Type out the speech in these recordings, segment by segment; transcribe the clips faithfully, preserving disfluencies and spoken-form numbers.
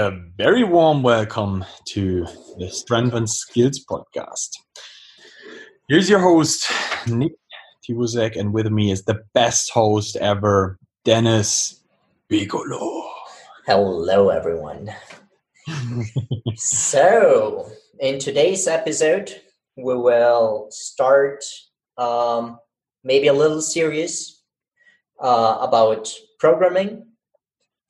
A very warm welcome to the Strength and Skills Podcast. Here's your host, Nick Tiwuzek, and with me is the best host ever, Dennis Bigolo. Hello, everyone. So, in today's episode, we will start um, maybe a little serious uh, about programming.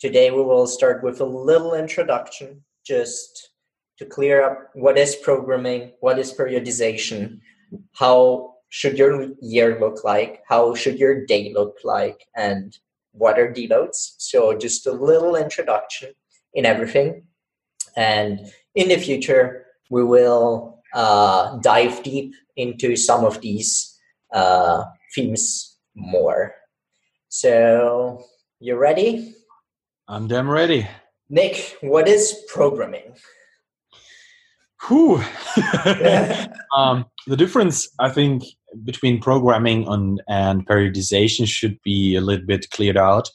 Today we will start with a little introduction just to clear up what is programming, what is periodization, how should your year look like, how should your day look like, and what are deloads. So just a little introduction in everything. And in the future, we will uh, dive deep into some of these uh, themes more. So you ready? I'm damn ready. Nick, what is programming? Whew. um, the difference, I think, between programming on, and periodization should be a little bit cleared out,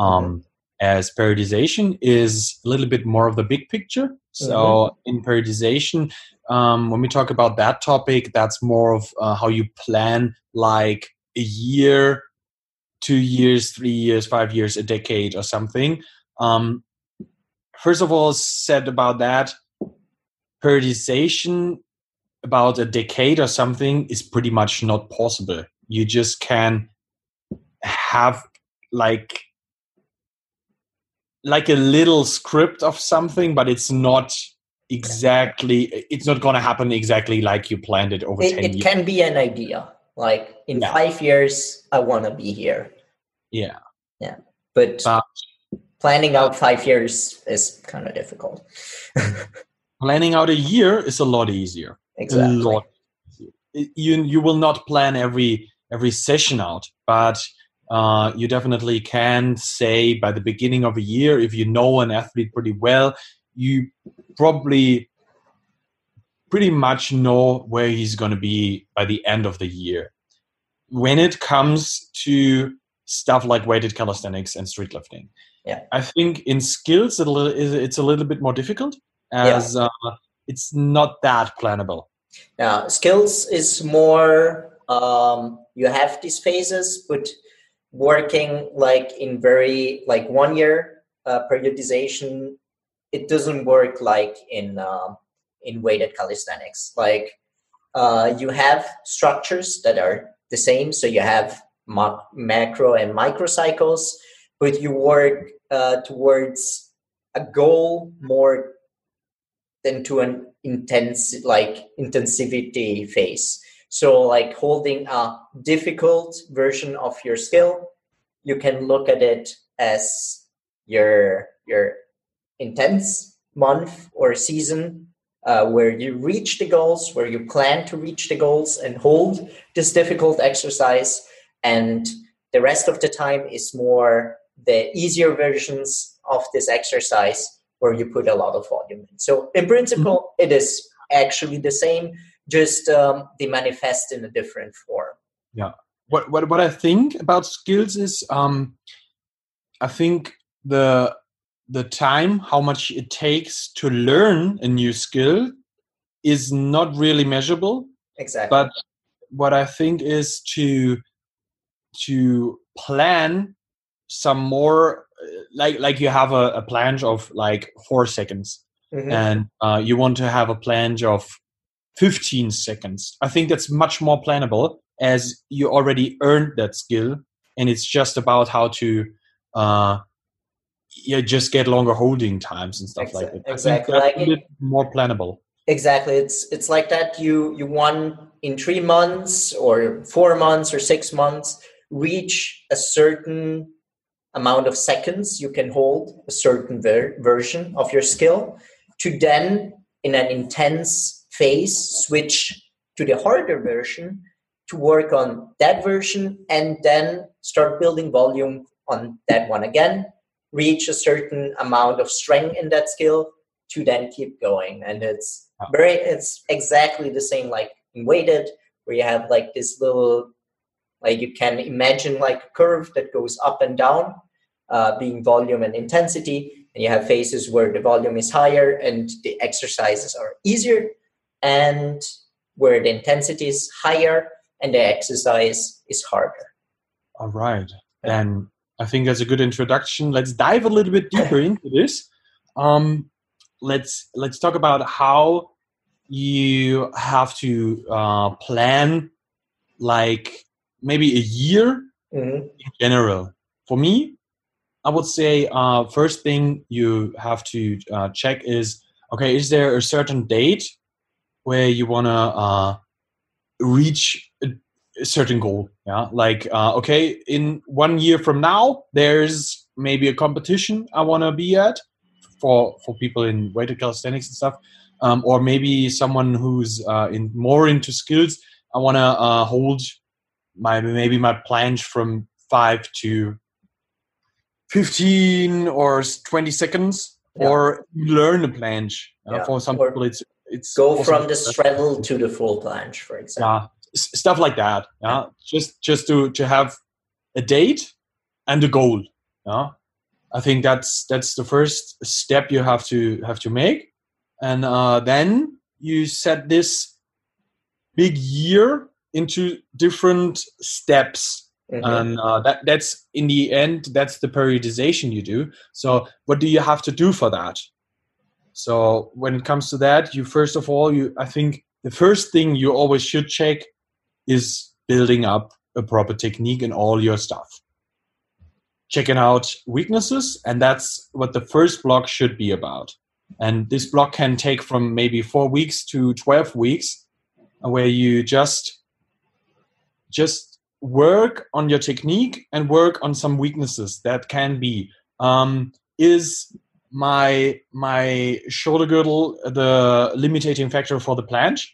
um, as periodization is a little bit more of the big picture. So mm-hmm. in periodization, um, when we talk about that topic, that's more of uh, how you plan like a year, two years, three years, five years, a decade or something. Um, first of all, said about that, periodization about a decade or something is pretty much not possible. You just can have like, like a little script of something, but it's not exactly, it's not going to happen exactly like you planned it over it, ten it years. It can be an idea. Like, in yeah. five years, I want to be here. Yeah. Yeah. But, but planning out five years is kind of difficult. Planning out a year is a lot easier. Exactly. A lot easier. You, you will not plan every every session out, but uh, you definitely can say by the beginning of a year, if you know an athlete pretty well, you probably pretty much know where he's going to be by the end of the year. When it comes to stuff like weighted calisthenics and street lifting, yeah. I think in skills it's a little bit more difficult as yeah. uh, it's not that plannable. Now, skills is more, um, you have these phases, but working like in very, like one year uh, periodization, it doesn't work like in... Uh, in weighted calisthenics. Like uh, you have structures that are the same. So you have ma- macro and micro cycles, but you work uh, towards a goal more than to an intense, like intensivity phase. So like holding a difficult version of your skill, you can look at it as your, your intense month or season, Uh, where you reach the goals, where you plan to reach the goals and hold this difficult exercise. And the rest of the time is more the easier versions of this exercise where you put a lot of volume in. So in principle, mm-hmm. it is actually the same, just um, they manifest in a different form. Yeah. What what what I think about skills is um, I think the... the time, how much it takes to learn a new skill is not really measurable. Exactly. But what I think is to to plan some more, like like you have a, a planche of like four seconds mm-hmm. and uh, you want to have a planche of fifteen seconds. I think that's much more plannable as you already earned that skill. And it's just about how to... Uh, you just get longer holding times and stuff exactly, like that. I exactly. Like a bit more plannable. Exactly. It's it's like that. You you want in three months or four months or six months, reach a certain amount of seconds you can hold a certain ver- version of your skill to then in an intense phase, switch to the harder version to work on that version and then start building volume on that one again. Reach a certain amount of strength in that skill to then keep going. And it's very, it's exactly the same like in weighted where you have like this little, like you can imagine like a curve that goes up and down, uh, being volume and intensity. And you have phases where the volume is higher and the exercises are easier, and where the intensity is higher and the exercise is harder. All right. Then I think that's a good introduction. Let's dive a little bit deeper into this. Um, let's let's talk about how you have to uh, plan, like maybe a year mm-hmm. in general. For me, I would say uh, first thing you have to uh, check is, okay, is there a certain date where you want to uh, reach a, a certain goal? Yeah, like uh, okay, in one year from now, there's maybe a competition I want to be at for for people in weighted calisthenics and stuff. Um, or maybe someone who's uh, in more into skills. I want to uh, hold my maybe my planche from five to fifteen or twenty seconds, yeah. or learn a planche. Uh, yeah. For some or people, it's it's go from the straddle to the full planche, for example. Yeah, S- stuff like that. Yeah, yeah. just just to, to have a date and a goal. Yeah, I think that's that's the first step you have to have to make. And uh, then you set this big year into different steps. Mm-hmm. And uh, that, that's, in the end, that's the periodization you do. So what do you have to do for that? So when it comes to that, you first of all, you I think the first thing you always should check is building up a proper technique in all your stuff. Checking out weaknesses, and that's what the first block should be about. And this block can take from maybe four weeks to twelve weeks, where you just just work on your technique and work on some weaknesses that can be. Um, is my my shoulder girdle the limiting factor for the planche?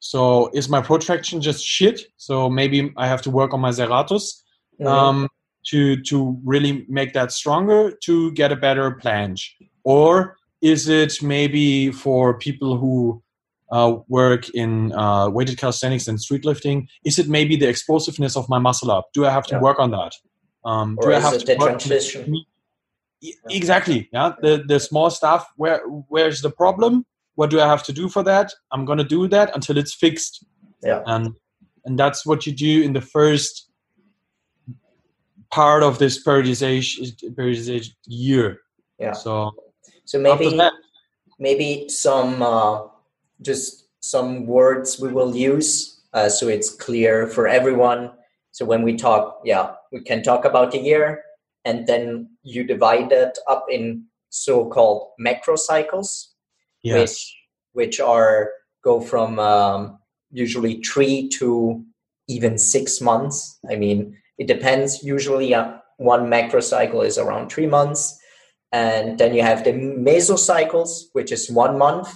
So is my protraction just shit? So maybe I have to work on my serratus mm-hmm. um, to to really make that stronger to get a better planche. Or is it maybe for people who uh, work in uh, weighted calisthenics and street lifting? Is it maybe the explosiveness of my muscle up? Do I have to yeah. work on that? Um, or do is I have it to the work transition? Yeah. Exactly. Yeah, the the small stuff. Where where's the problem? What do I have to do for that? I'm gonna do that until it's fixed. Yeah. And and that's what you do in the first part of this periodization, periodization year. Yeah. So. So maybe maybe some uh, just some words we will use uh, so it's clear for everyone. So when we talk, yeah, we can talk about the year, and then you divide that up in so-called macro cycles, yes. which which are go from um, usually three to even six months. I mean, it depends. Usually, uh, one macro cycle is around three months. And then you have the mesocycles, which is one month,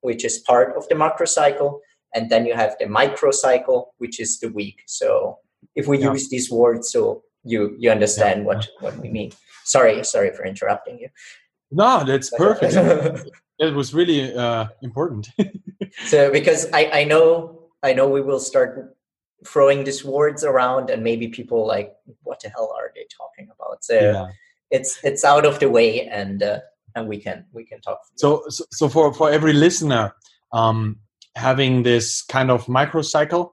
which is part of the macro cycle. And then you have the microcycle, which is the week. So if we yeah. use these words, so you, you understand yeah. what, what we mean. Sorry, sorry for interrupting you. No, that's perfect. It was really uh, important. So because I, I know I know we will start throwing these words around, and maybe people like, what the hell are they talking about? So. Yeah. It's it's out of the way, and uh, and we can we can talk. So so, so for, for every listener, um, having this kind of microcycle,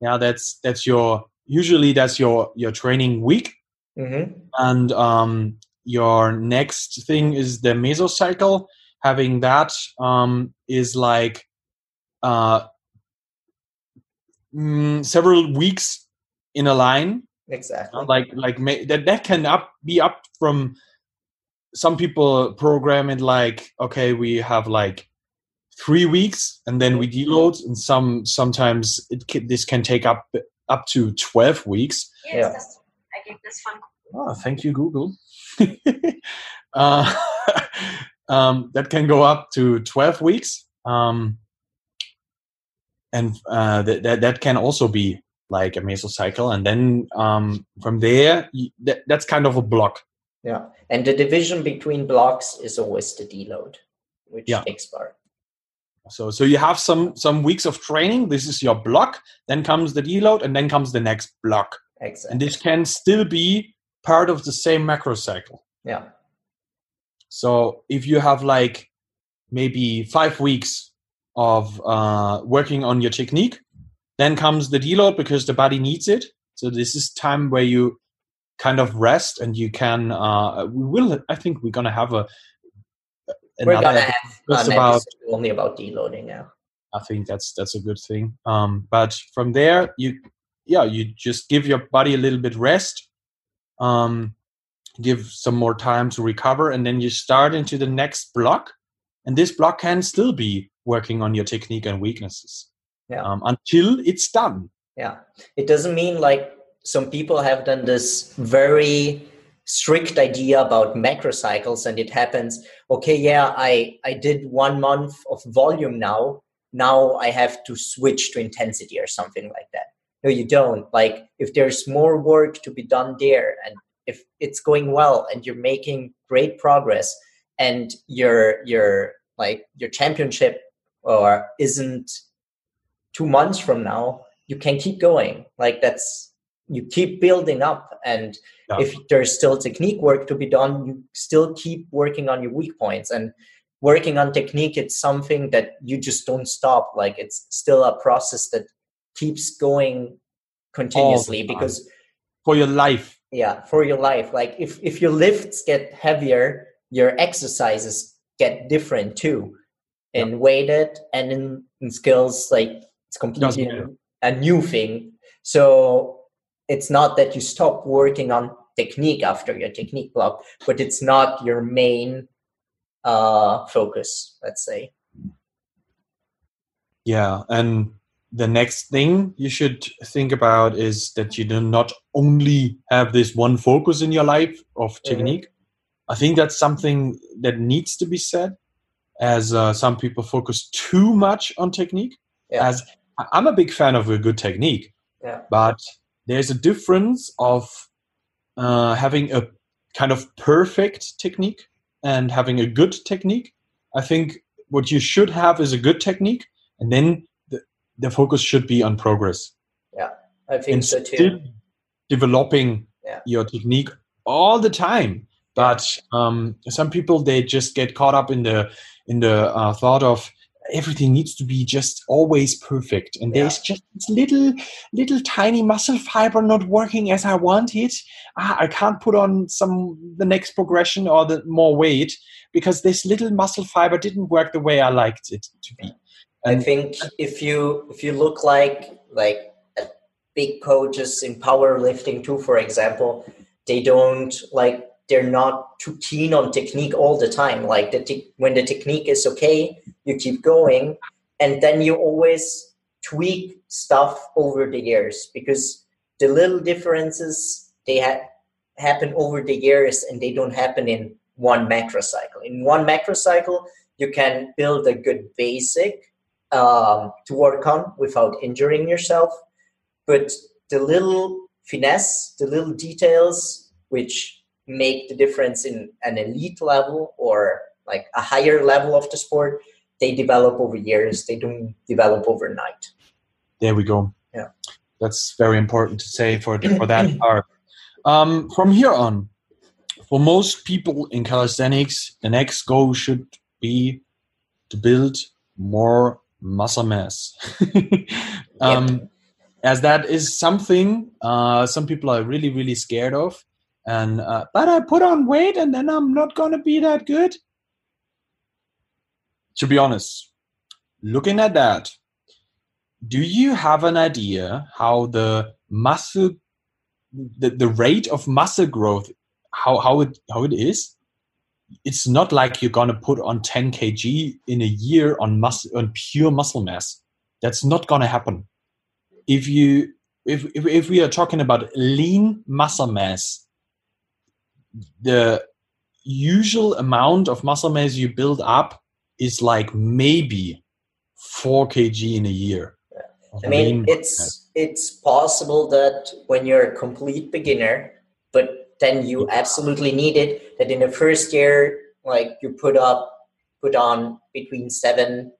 yeah, that's that's your usually that's your, your training week, mm-hmm. and um, your next thing is the mesocycle. Having that um, is like uh, mm, several weeks in a line. Exactly. Like like that that can up be up from some people program it like, okay, we have like three weeks and then we deload, and some sometimes it can, this can take up up to twelve weeks. Yes, yeah. I get this from Google. Oh, thank you, Google. uh, um, that can go up to twelve weeks, um, and uh, that th- that can also be. Like a mesocycle, and then um, from there, that, that's kind of a block. Yeah, and the division between blocks is always the deload, which yeah. takes part. So, so you have some some weeks of training. This is your block. Then comes the deload, and then comes the next block. Exactly. And this can still be part of the same macrocycle. Yeah. So if you have like maybe five weeks of uh, working on your technique, then comes the deload because the body needs it. So this is time where you kind of rest, and you can, uh, we will, I think we're going to have a, another we're gonna have an about, episode only about deloading now. I think that's, that's a good thing. Um, but from there, you, yeah, you just give your body a little bit rest, um, give some more time to recover, and then you start into the next block. And this block can still be working on your technique and weaknesses. Yeah. Um, until it's done. Yeah. It doesn't mean like some people have done this very strict idea about macro cycles, and it happens. Okay. Yeah. I, I did one month of volume now. Now I have to switch to intensity or something like that. No, you don't. Like if there's more work to be done there, and if it's going well and you're making great progress and your, your, like your championship or isn't two months from now, you can keep going. Like that's, you keep building up. And yeah. if there's still technique work to be done, you still keep working on your weak points. And working on technique, it's something that you just don't stop. Like it's still a process that keeps going continuously because for your life. Yeah. For your life. Like if, if your lifts get heavier, your exercises get different too in yeah. weighted and in, in skills. Like it's completely a new thing. So it's not that you stop working on technique after your technique block, but it's not your main uh, focus, let's say. Yeah. And the next thing you should think about is that you do not only have this one focus in your life of technique. Mm-hmm. I think that's something that needs to be said, as uh, some people focus too much on technique. Yeah. As I'm a big fan of a good technique, yeah. but there's a difference of uh, having a kind of perfect technique and having a good technique. I think what you should have is a good technique, and then the, the focus should be on progress. Yeah, I think and so too. Still developing yeah. your technique all the time. But um, some people, they just get caught up in the in the uh, thought of everything needs to be just always perfect, and yeah. there's just this little little tiny muscle fiber not working as I want it. Ah, I can't put on some the next progression or the more weight because this little muscle fiber didn't work the way I liked it to be. And I think if you if you look like like at big coaches in powerlifting too, for example, they don't like they're not too keen on technique all the time. Like the te- when the technique is okay, you keep going, and then you always tweak stuff over the years because the little differences, they ha- happen over the years, and they don't happen in one macro cycle. In one macro cycle, you can build a good basic um, to work on without injuring yourself. But the little finesse, the little details, which make the difference in an elite level or like a higher level of the sport, they develop over years. They don't develop overnight. There we go. Yeah, that's very important to say for for that part. Um, from here on, for most people in calisthenics, the next goal should be to build more muscle mass. um, yep. As that is something uh, some people are really, really scared of. And uh, but I put on weight, and then I'm not going to be that good. To be honest, looking at that, do you have an idea how the muscle, the, the rate of muscle growth, how how it how it is? It's not like you're going to put on ten kilograms in a year on muscle on pure muscle mass. That's not going to happen. If you if, if if we are talking about lean muscle mass. The usual amount of muscle mass you build up is like maybe four kilograms in a year. Yeah. I mean, it's mass. It's possible that when you're a complete beginner, but then you absolutely need it, that in the first year, like you put up, put on between seven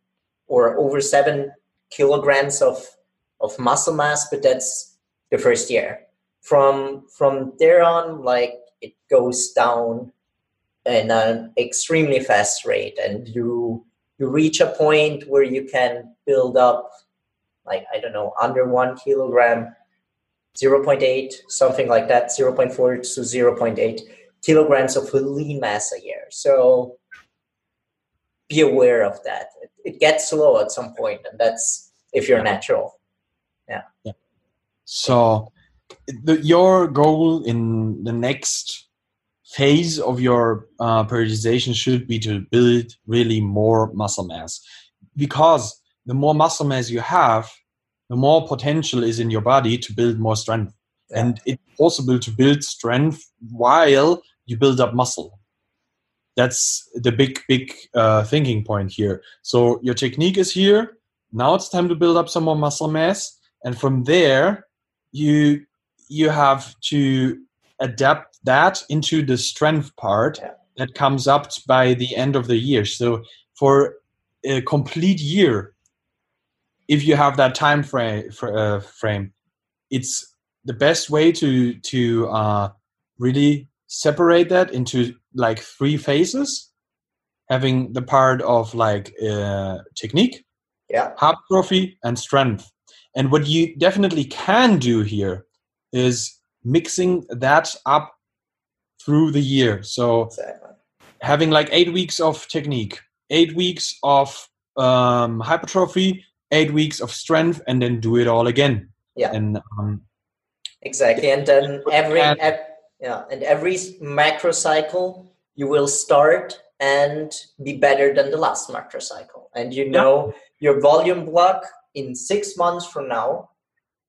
or over seven kilograms of, of muscle mass, but that's the first year. From, from there on, like, it goes down in an extremely fast rate, and you you reach a point where you can build up, like, I don't know, under one kilogram, zero point eight, something like that, zero point four to zero point eight kilograms of lean mass a year. So be aware of that. It, it gets slow at some point, and that's if you're natural. Yeah. yeah. So the, your goal in the next phase of your uh, periodization should be to build really more muscle mass, because the more muscle mass you have, the more potential is in your body to build more strength. Yeah. And it's possible to build strength while you build up muscle. That's the big, big uh, thinking point here. So your technique is here. Now it's time to build up some more muscle mass. And from there, you you have to adapt that into the strength part yeah. that comes up by the end of the year. So for a complete year, if you have that time frame, for, uh, frame, it's the best way to to uh, really separate that into like three phases, having the part of like uh, technique, yeah, hypertrophy, and strength. And what you definitely can do here is mixing that up through the year. So exactly. having like eight weeks of technique, eight weeks of um, hypertrophy, eight weeks of strength, and then do it all again. Yeah. And um, exactly. And then every ev- yeah, and every macro cycle you will start and be better than the last macro cycle. And you know yeah. your volume block in six months from now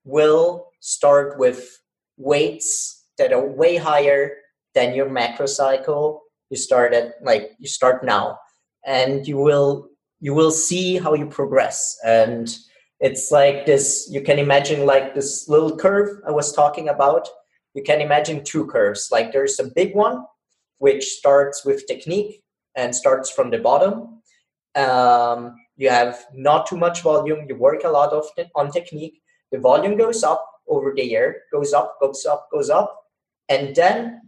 will start with weights that are way higher than your macro cycle. You start at like you start now, and you will. You will see how you progress. And it's like this, you can imagine like this little curve I was talking about. You can imagine two curves. Like there's a big one, which starts with technique and starts from the bottom. Um, you have not too much volume. You work a lot of te- on technique. The volume goes up over the year, goes up, goes up, goes up. And then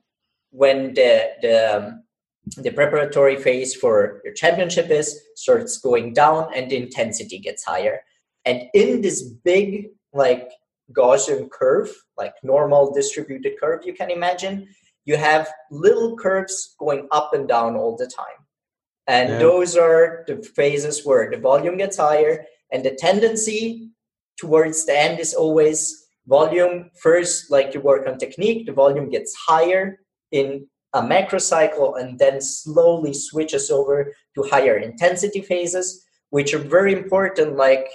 when the, the, the preparatory phase for your championship is starts going down, and the intensity gets higher. And in this big, like Gaussian curve, like normal distributed curve, you can imagine you have little curves going up and down all the time. And yeah. those are the phases where the volume gets higher, and the tendency towards the end is always volume first, like you work on technique, the volume gets higher in a macro cycle, and then slowly switches over to higher intensity phases, which are very important, like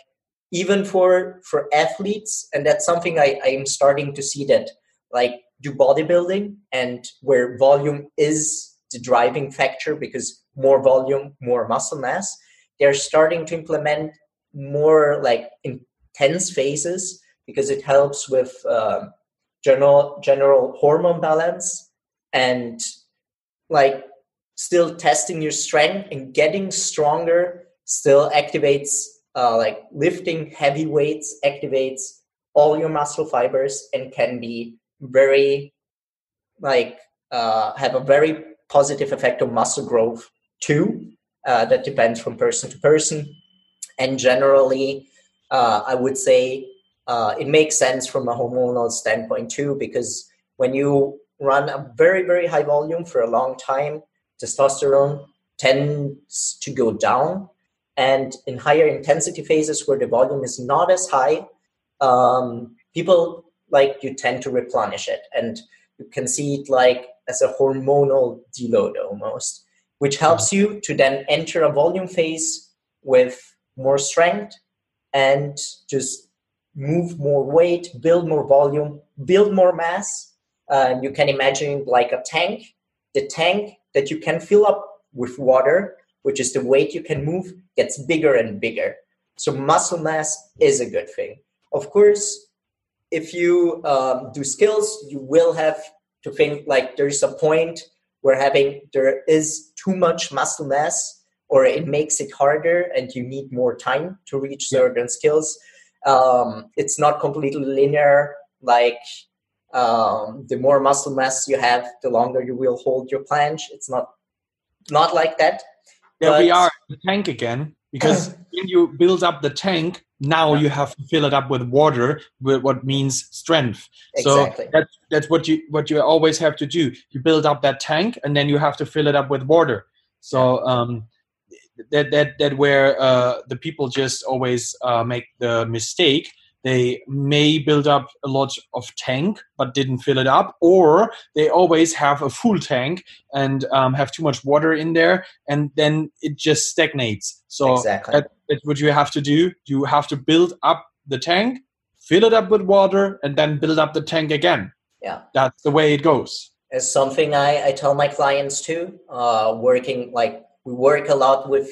even for for athletes. And that's something I am starting to see, that like do bodybuilding, and where volume is the driving factor, because more volume, more muscle mass, they're starting to implement more like intense phases, because it helps with um, general general hormone balance. And like still testing your strength and getting stronger still activates, uh, like lifting heavy weights activates all your muscle fibers, and can be very like uh, have a very positive effect on muscle growth too. Uh, that depends from person to person. And generally, uh, I would say uh, it makes sense from a hormonal standpoint too, because when you run a very, very high volume for a long time, testosterone tends to go down. And in higher intensity phases where the volume is not as high, um, people like you tend to replenish it. And you can see it like as a hormonal deload almost, which helps you to then enter a volume phase with more strength and just move more weight, build more volume, build more mass. Uh, you can imagine like a tank, the tank that you can fill up with water, which is the weight you can move, gets bigger and bigger. So muscle mass is a good thing. Of course, if you um, do skills, you will have to think like there's a point where having there is too much muscle mass, or it makes it harder and you need more time to reach certain skills. Um, it's not completely linear, like... Um, the more muscle mass you have, the longer you will hold your planche. It's not not like that. Yeah, but we are in the tank again, because when you build up the tank, now yeah. you have to fill it up with water, with what means strength. Exactly. So that's that's what you what you always have to do. You build up that tank, and then you have to fill it up with water. So um, that that that where uh, the people just always uh, make the mistake. They may build up a lot of tank, but didn't fill it up, or they always have a full tank and um, have too much water in there, and then it just stagnates. So exactly. that, that's what you have to do. You have to build up the tank, fill it up with water, and then build up the tank again. Yeah, that's the way it goes. It's something I, I tell my clients too. Uh, working like we work a lot with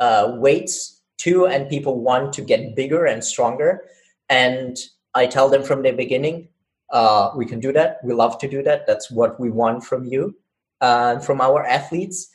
uh, weights too, and people want to get bigger and stronger. And I tell them from the beginning, uh, we can do that. We love to do that. That's what we want from you, uh, from our athletes.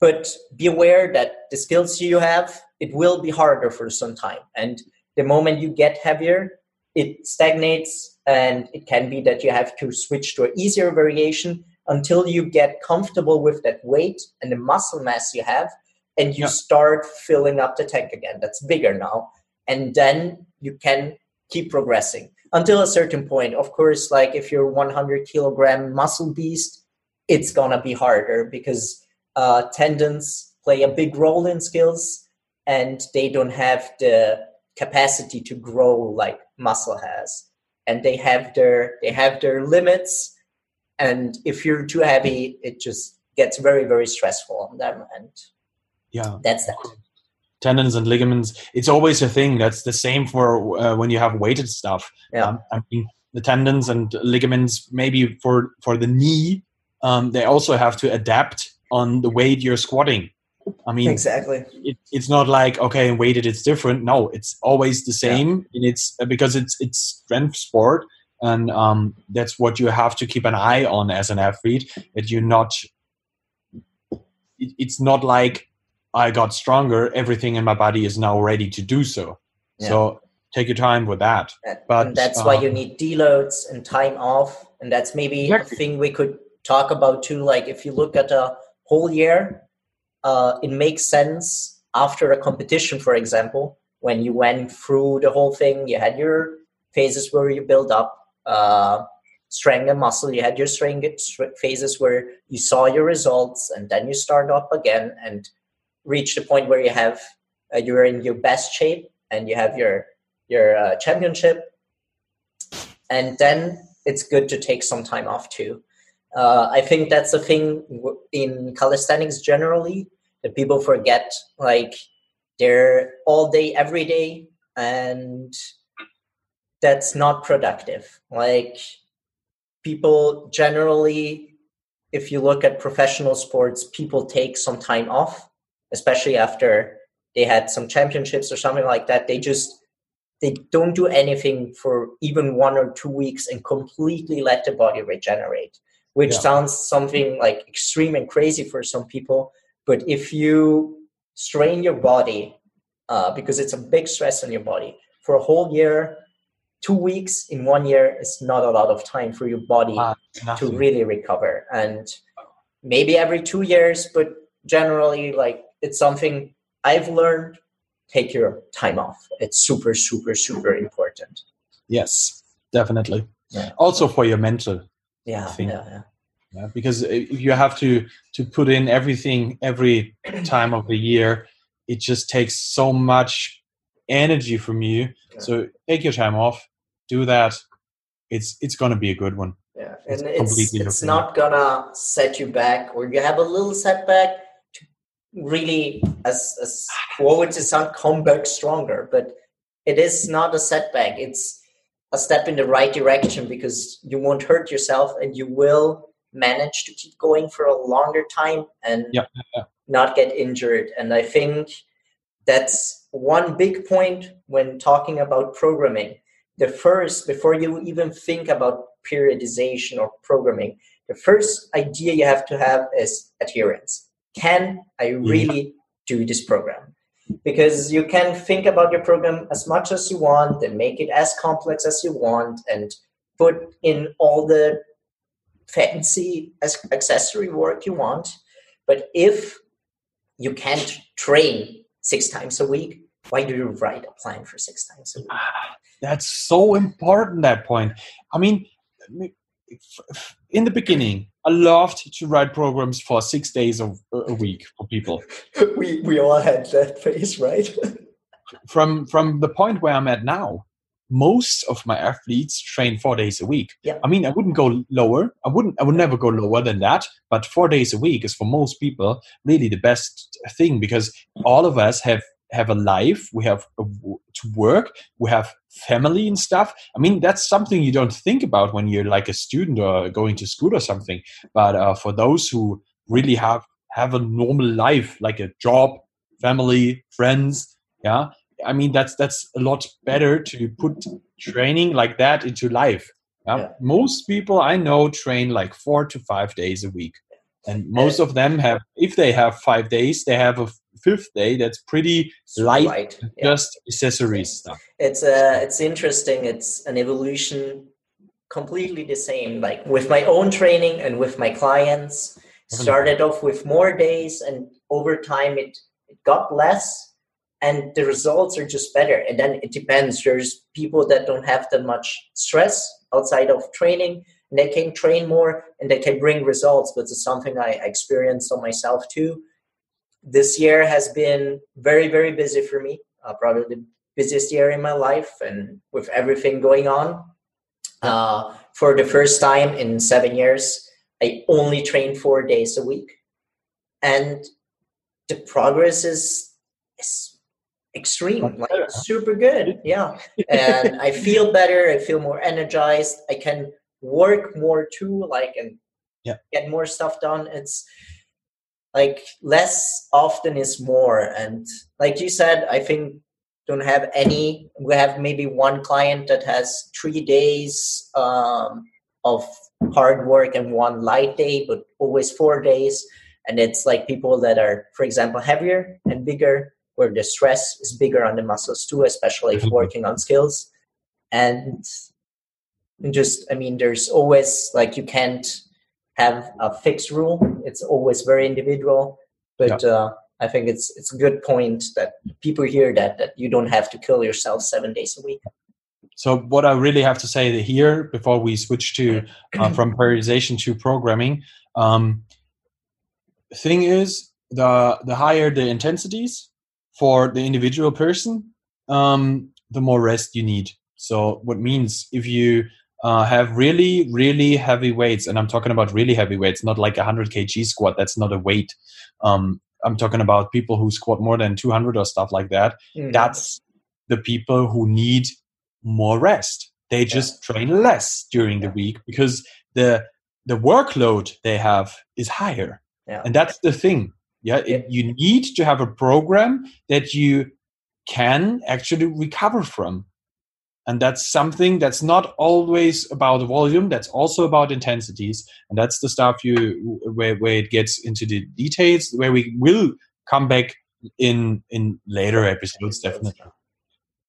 But be aware that the skills you have, it will be harder for some time. And the moment you get heavier, it stagnates. And it can be that you have to switch to an easier variation until you get comfortable with that weight and the muscle mass you have. And you yeah. start filling up the tank again. That's bigger now. And then you can keep progressing until a certain point. Of course, like if you're one hundred kilogram muscle beast, it's going to be harder because uh, tendons play a big role in skills, and they don't have the capacity to grow like muscle has. And they have their, they have their limits. And if you're too heavy, it just gets very, very stressful on them. And yeah, that's that. Tendons and ligaments, it's always a thing. That's the same for uh, when you have weighted stuff. Yeah. Um, I mean, the tendons and ligaments, maybe for, for the knee, um, they also have to adapt on the weight you're squatting. I mean, exactly. It, it's not like, okay, weighted, it's different. No, it's always the same. Yeah. And it's uh, because it's it's strength sport, and um, that's what you have to keep an eye on as an athlete. That you're not. It, it's not like, I got stronger, everything in my body is now ready to do so. Yeah. So take your time with that. But and that's um, why you need deloads and time off. And that's maybe exactly. a thing we could talk about too. Like if you look at a whole year, uh, it makes sense after a competition, for example, when you went through the whole thing, you had your phases where you build up uh, strength and muscle. You had your strength phases where you saw your results, and then you start up again and reach the point where you have uh, you're in your best shape and you have your your uh, championship, and then it's good to take some time off too. Uh, I think that's a thing w- in calisthenics generally that people forget. Like they're all day, every day, and that's not productive. Like people generally, if you look at professional sports, people take some time off. Especially after they had some championships or something like that, they just, they don't do anything for even one or two weeks and completely let the body regenerate, which yeah. sounds something like extreme and crazy for some people. But if you strain your body, uh, because it's a big stress on your body, for a whole year, two weeks in one year is not a lot of time for your body uh, to really recover. And maybe every two years, but generally, like, it's something I've learned. Take your time off. It's super, super, super important. Yes, definitely. Yeah. Also for your mental yeah, thing. Yeah, yeah. Yeah, because if you have to, to put in everything every time of the year, it just takes so much energy from you. Yeah. So take your time off. Do that. It's it's going to be a good one. Yeah, and it's, it's, it's not going to set you back, or you have a little setback. Really, as, as quotes, it's not come back stronger, but it is not a setback. It's a step in the right direction, because you won't hurt yourself and you will manage to keep going for a longer time and yeah, yeah. not get injured. And I think that's one big point when talking about programming. The first, before you even think about periodization or programming, the first idea you have to have is adherence. Can I really do this program? Because you can think about your program as much as you want and make it as complex as you want and put in all the fancy accessory work you want. But if you can't train six times a week, why do you write a plan for six times a week? Ah, that's so important, that point. I mean, in the beginning, I loved to write programs for six days a, a week for people. we we all had that phase, right? from from the point where I'm at now, most of my athletes train four days a week. Yeah. I mean, I wouldn't go lower. I wouldn't. I would never go lower than that. But four days a week is for most people really the best thing, because all of us have have a life. We have a, to work. We have family and stuff. I mean, that's something you don't think about when you're like a student or going to school or something. But uh, for those who really have have a normal life, like a job, family, friends, yeah. I mean, that's that's a lot better to put training like that into life. Yeah? Yeah. Most people I know train like four to five days a week. And most and of them have, if they have five days, they have a fifth day that's pretty light, right. Yeah. Just accessories stuff. It's uh, it's interesting. It's an evolution, completely the same. Like with my own training and with my clients, started off with more days, and over time it, it got less. And the results are just better. And then it depends. There's people that don't have that much stress outside of training, and they can train more and they can bring results. But it's something I experienced on myself too. This year has been very, very busy for me. Uh, probably the busiest year in my life, and with everything going on. Uh, for the first time in seven years, I only trained four days a week. And the progress is... is extreme, like super good. Yeah. And I feel better. I feel more energized. I can work more too, like, and yeah. get more stuff done. It's like less often is more. And like you said, I think don't have any, we have maybe one client that has three days um, of hard work and one light day, but always four days. And it's like people that are, for example, heavier and bigger, where the stress is bigger on the muscles too, especially if working on skills. And just, I mean, there's always, like, you can't have a fixed rule. It's always very individual. But yeah. uh, I think it's it's a good point that people hear that, that you don't have to kill yourself seven days a week. So what I really have to say here, before we switch to uh, from periodization to programming, um, thing is, the the higher the intensities, for the individual person, um, the more rest you need. So what means if you uh, have really, really heavy weights, and I'm talking about really heavy weights, not like a one hundred kilogram squat, that's not a weight. Um, I'm talking about people who squat more than two hundred or stuff like that. Mm. That's the people who need more rest. They just yeah. train less during yeah. the week, because the the workload they have is higher. Yeah. And that's the thing. Yeah, it, you need to have a program that you can actually recover from. And that's something that's not always about volume. That's also about intensities. And that's the stuff you where, where it gets into the details, where we will come back in in later episodes, definitely.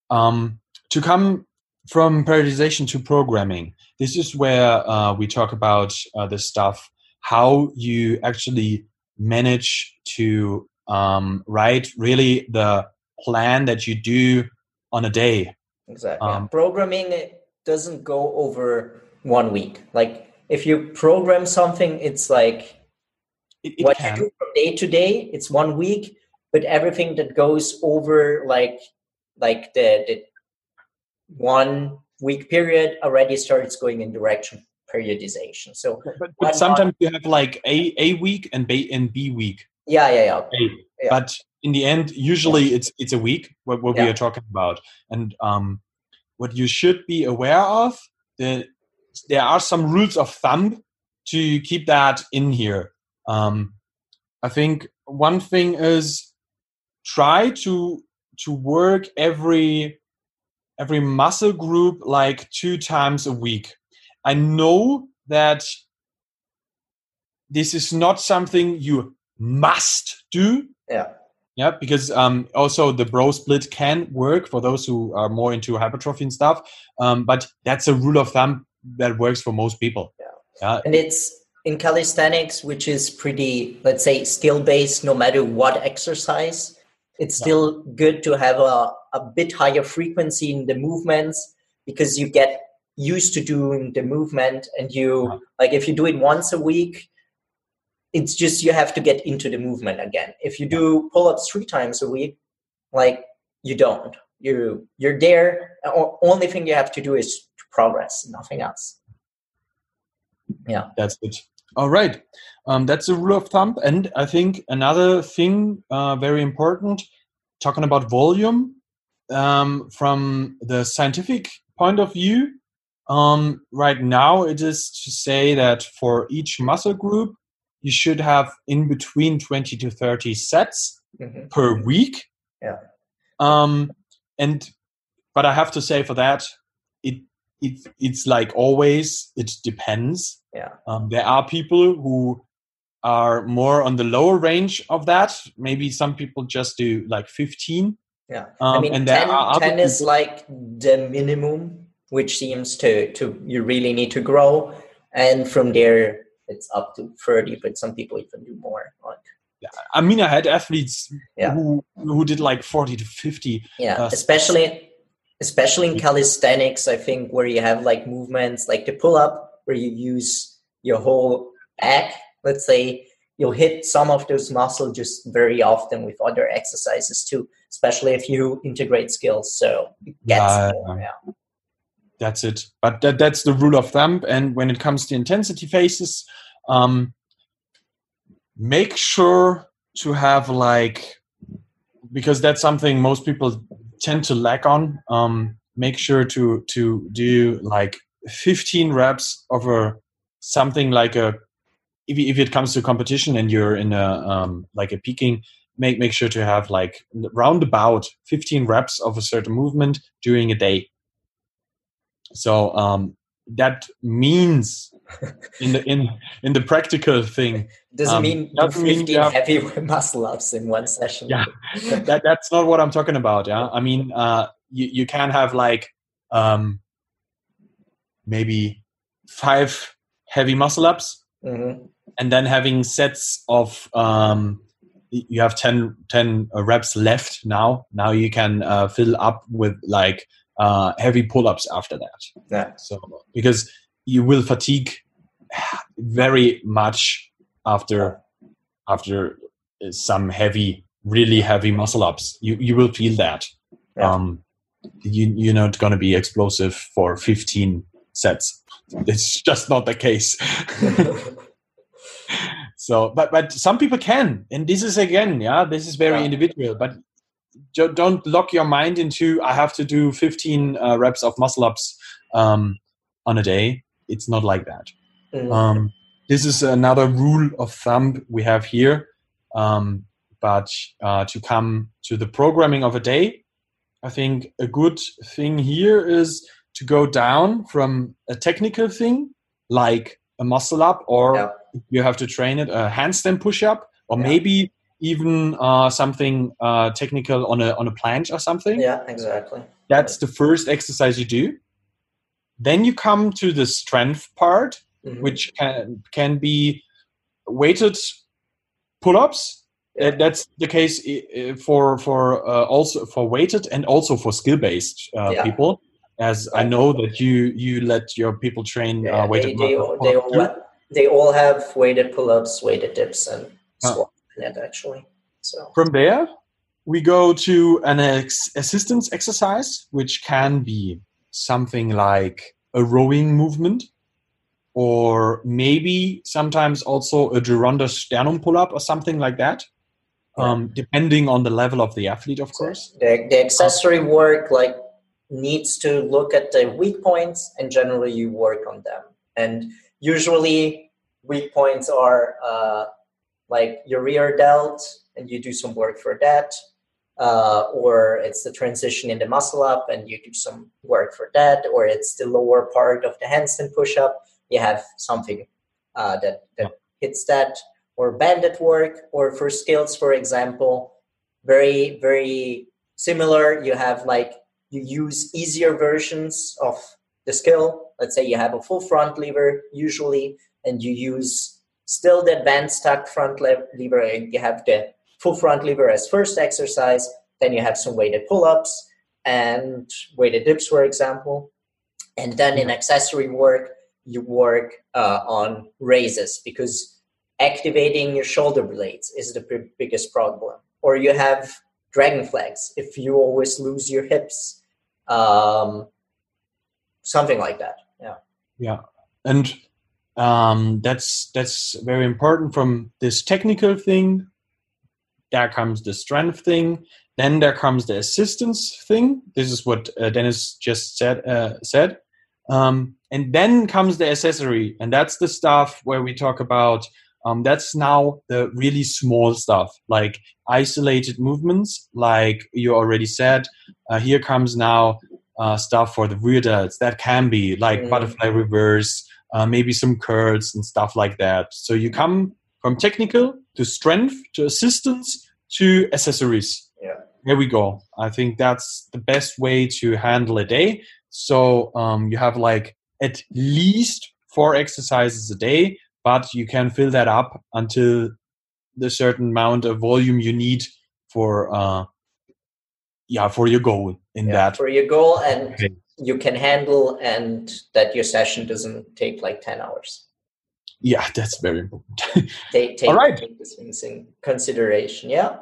Um, to come from periodization to programming, this is where uh, we talk about uh, the stuff, how you actually manage to um, write really the plan that you do on a day. Exactly. Um, programming doesn't go over one week. Like if you program something, it's like it, it what can. you do from day to day. It's one week, but everything that goes over like like the, the one week period already starts going in direction. Periodization. So, but, but sometimes not, you have like A A week and B and B week. Yeah, yeah, yeah. A, yeah. But in the end, usually yeah. it's it's a week what, what yeah. we are talking about. And um, what you should be aware of, the, there are some rules of thumb to keep that in here. Um, I think one thing is try to to work every every muscle group like two times a week. I know that this is not something you must do. Yeah. Yeah, because um, also the bro split can work for those who are more into hypertrophy and stuff. Um, but that's a rule of thumb that works for most people. Yeah. yeah. And it's in calisthenics, which is pretty, let's say, skill-based, no matter what exercise, it's yeah. still good to have a, a bit higher frequency in the movements, because you get used to doing the movement, and you, yeah. like if you do it once a week, it's just you have to get into the movement again. If you do pull-ups three times a week, like you don't. You, you're there. O- only thing you have to do is to progress, nothing else. Yeah. That's it. All right. Um, that's the rule of thumb. And I think another thing uh, very important, talking about volume, um, from the scientific point of view, um, right now it is to say that for each muscle group, you should have in between twenty to thirty sets mm-hmm. per week. Yeah. Um, and, but I have to say for that, it, It, it's like always, it depends. Yeah. Um, there are people who are more on the lower range of that. Maybe some people just do like fifteen. Yeah. Um, I mean, and ten, there are ten is people. Like the minimum, which seems to, to, you really need to grow. And from there, it's up to thirty, but some people even do more. Like, yeah. I mean, I had athletes yeah. who, who did like forty to fifty. Yeah, uh, especially... Especially in calisthenics, I think, where you have like movements like the pull-up, where you use your whole back, let's say, you'll hit some of those muscles just very often with other exercises too, especially if you integrate skills. So it gets uh, more, yeah. That's it. But that, that's the rule of thumb. And when it comes to intensity phases, um, make sure to have like, because that's something most people tend to lack on, um, make sure to to do like fifteen reps over something like a, if, if it comes to competition and you're in a um, like a peaking, make make sure to have like roundabout fifteen reps of a certain movement during a day. So um, that means in the in in the practical thing, doesn't um, mean doesn't fifteen mean heavy muscle ups in one session. Yeah, that that's not what I'm talking about. Yeah, I mean, uh, you you can have like um, maybe five heavy muscle ups, mm-hmm. and then having sets of um, you have ten, ten reps left now. Now you can uh, fill up with like uh, heavy pull ups after that. Yeah. So because you will fatigue very much after after some heavy, really heavy muscle ups. You you will feel that. Yeah. Um, you you're not going to be explosive for fifteen sets. It's just not the case. So, but but some people can, and this is again, yeah, this is very yeah. individual. But don't lock your mind into I have to do fifteen uh, reps of muscle ups um, on a day. It's not like that. Mm. Um, this is another rule of thumb we have here. Um, but uh, to come to the programming of a day, I think a good thing here is to go down from a technical thing, like a muscle up, or yeah. you have to train it, a handstand push-up, or yeah. maybe even uh, something uh, technical on a on a planche or something. Yeah, exactly. That's the first exercise you do. Then you come to the strength part, mm-hmm. which can, can be weighted pull-ups. Yeah. Uh, that's the case for for uh, also for weighted and also for skill-based uh, yeah. people. As I know that you, you let your people train yeah, uh, weighted they, they all, they all, have, they all have weighted pull-ups, weighted dips, and squat. Uh, actually, so from there we go to an ex- assistance exercise, which can be something like a rowing movement, or maybe sometimes also a Duranda sternum pull-up or something like that, yeah. um, depending on the level of the athlete, of course. The, the accessory work like needs to look at the weak points, and generally you work on them. And usually weak points are uh, like your rear delt, and you do some work for that. Uh, or it's the transition in the muscle up, and you do some work for that. Or it's the lower part of the handstand push up. You have something uh, that, that hits that, or banded work, or for skills, for example, very, very similar. You have like, you use easier versions of the skill. Let's say you have a full front lever usually, and you use Still the advanced tuck front lever, you have the full front lever as first exercise, then you have some weighted pull-ups and weighted dips, for example. And then in accessory work, you work uh, on raises because activating your shoulder blades is the p- biggest problem. Or you have dragon flags if you always lose your hips. Um, something like that, yeah. Yeah, and um, that's that's very important. From this technical thing, there comes the strength thing. Then there comes the assistance thing. This is what uh, Dennis just said. Uh, said, um, and then comes the accessory, and that's the stuff where we talk about. Um, that's now the really small stuff, like isolated movements, like you already said. Uh, here comes now uh, stuff for the weirdos. That can be like mm-hmm. butterfly reverse, uh, maybe some curls and stuff like that. So you come from technical to strength to assistance to accessories. There we go. I think that's the best way to handle a day. So um, you have like at least four exercises a day, but you can fill that up until the certain amount of volume you need for, uh, yeah, for your goal in yeah, that. For your goal and okay. you can handle and that your session doesn't take like ten hours. Yeah, that's very important. take, take, All right. Take these things in consideration. Yeah,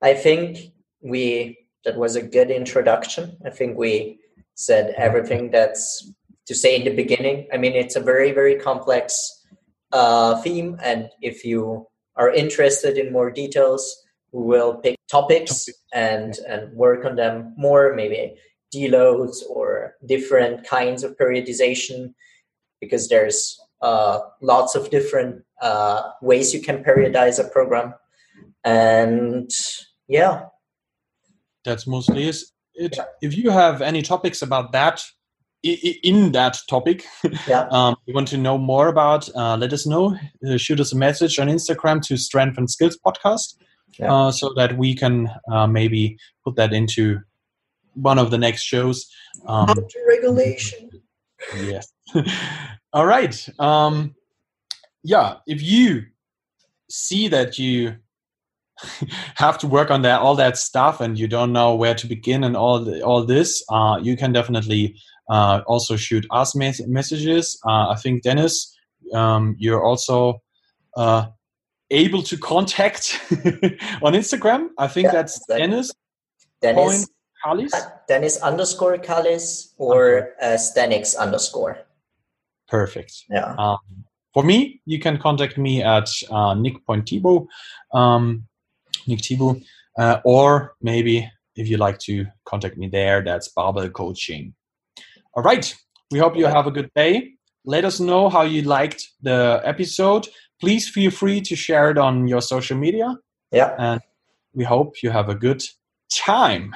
I think... We that was a good introduction. I think we said everything that's to say in the beginning. I mean, it's a very, very complex uh, theme. And if you are interested in more details, we will pick topics and, and work on them more, maybe deloads or different kinds of periodization, because there's uh, lots of different uh, ways you can periodize a program. And yeah. That's mostly it. Yeah. If you have any topics about that, in that topic, yeah. um, you want to know more about, uh, let us know. Uh, shoot us a message on Instagram to Strength and Skills Podcast yeah. uh, so that we can uh, maybe put that into one of the next shows. Um, Auto-regulation. Yes. All right. Um, yeah. If you see that you... have to work on that all that stuff and you don't know where to begin and all the, all this uh, you can definitely uh, also shoot us mes- messages uh, I think Dennis um, you're also uh, able to contact on Instagram I think yeah, that's exactly. Dennis Dennis Kallis Dennis underscore Kallis or okay. uh, Stenix underscore perfect yeah um, for me you can contact me at uh, nick.tibo um Nick Tibu, uh, or maybe if you like to contact me there, that's Barbell Coaching. All right. We hope you have a good day. Let us know how you liked the episode. Please feel free to share it on your social media. Yeah. And we hope you have a good time.